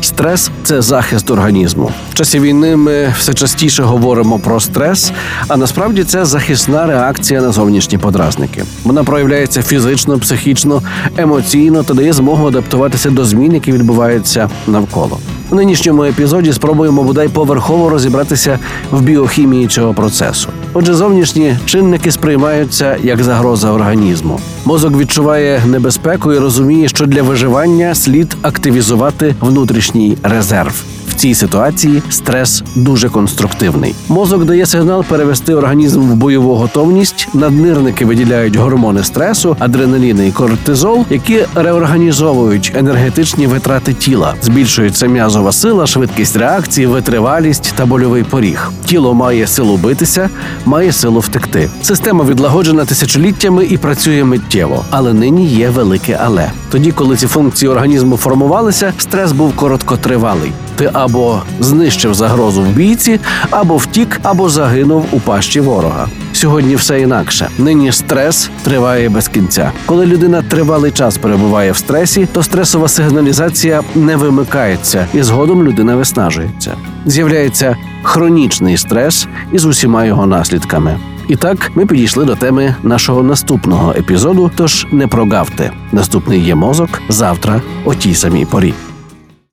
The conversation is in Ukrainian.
Стрес – це захист організму. В часі війни ми все частіше говоримо про стрес, а насправді це захисна реакція на зовнішні подразники. Вона проявляється фізично, психічно, емоційно та дає змогу адаптуватися до змін, які відбуваються навколо. У нинішньому епізоді спробуємо бодай поверхово розібратися в біохімії цього процесу. Отже, зовнішні чинники сприймаються як загроза організму. Мозок відчуває небезпеку і розуміє, що для виживання слід активізувати внутрішній резерв. В цій ситуації стрес дуже конструктивний. Мозок дає сигнал перевести організм в бойову готовність, наднирники виділяють гормони стресу, адреналіни і кортизол, які реорганізовують енергетичні витрати тіла. Збільшується м'язова сила, швидкість реакції, витривалість та больовий поріг. Тіло має силу битися, має силу втекти. Система відлагоджена тисячоліттями і працює миттєво. Але нині є велике але. Тоді, коли ці функції організму формувалися, стрес був короткотривалий. Ти або знищив загрозу в бійці, або втік, або загинув у пащі ворога. Сьогодні все інакше. Нині стрес триває без кінця. Коли людина тривалий час перебуває в стресі, то стресова сигналізація не вимикається, і згодом людина виснажується. З'являється хронічний стрес із усіма його наслідками. І так, ми підійшли до теми нашого наступного епізоду, тож не прогавте. Наступний «Ємозок» завтра о тій самій порі.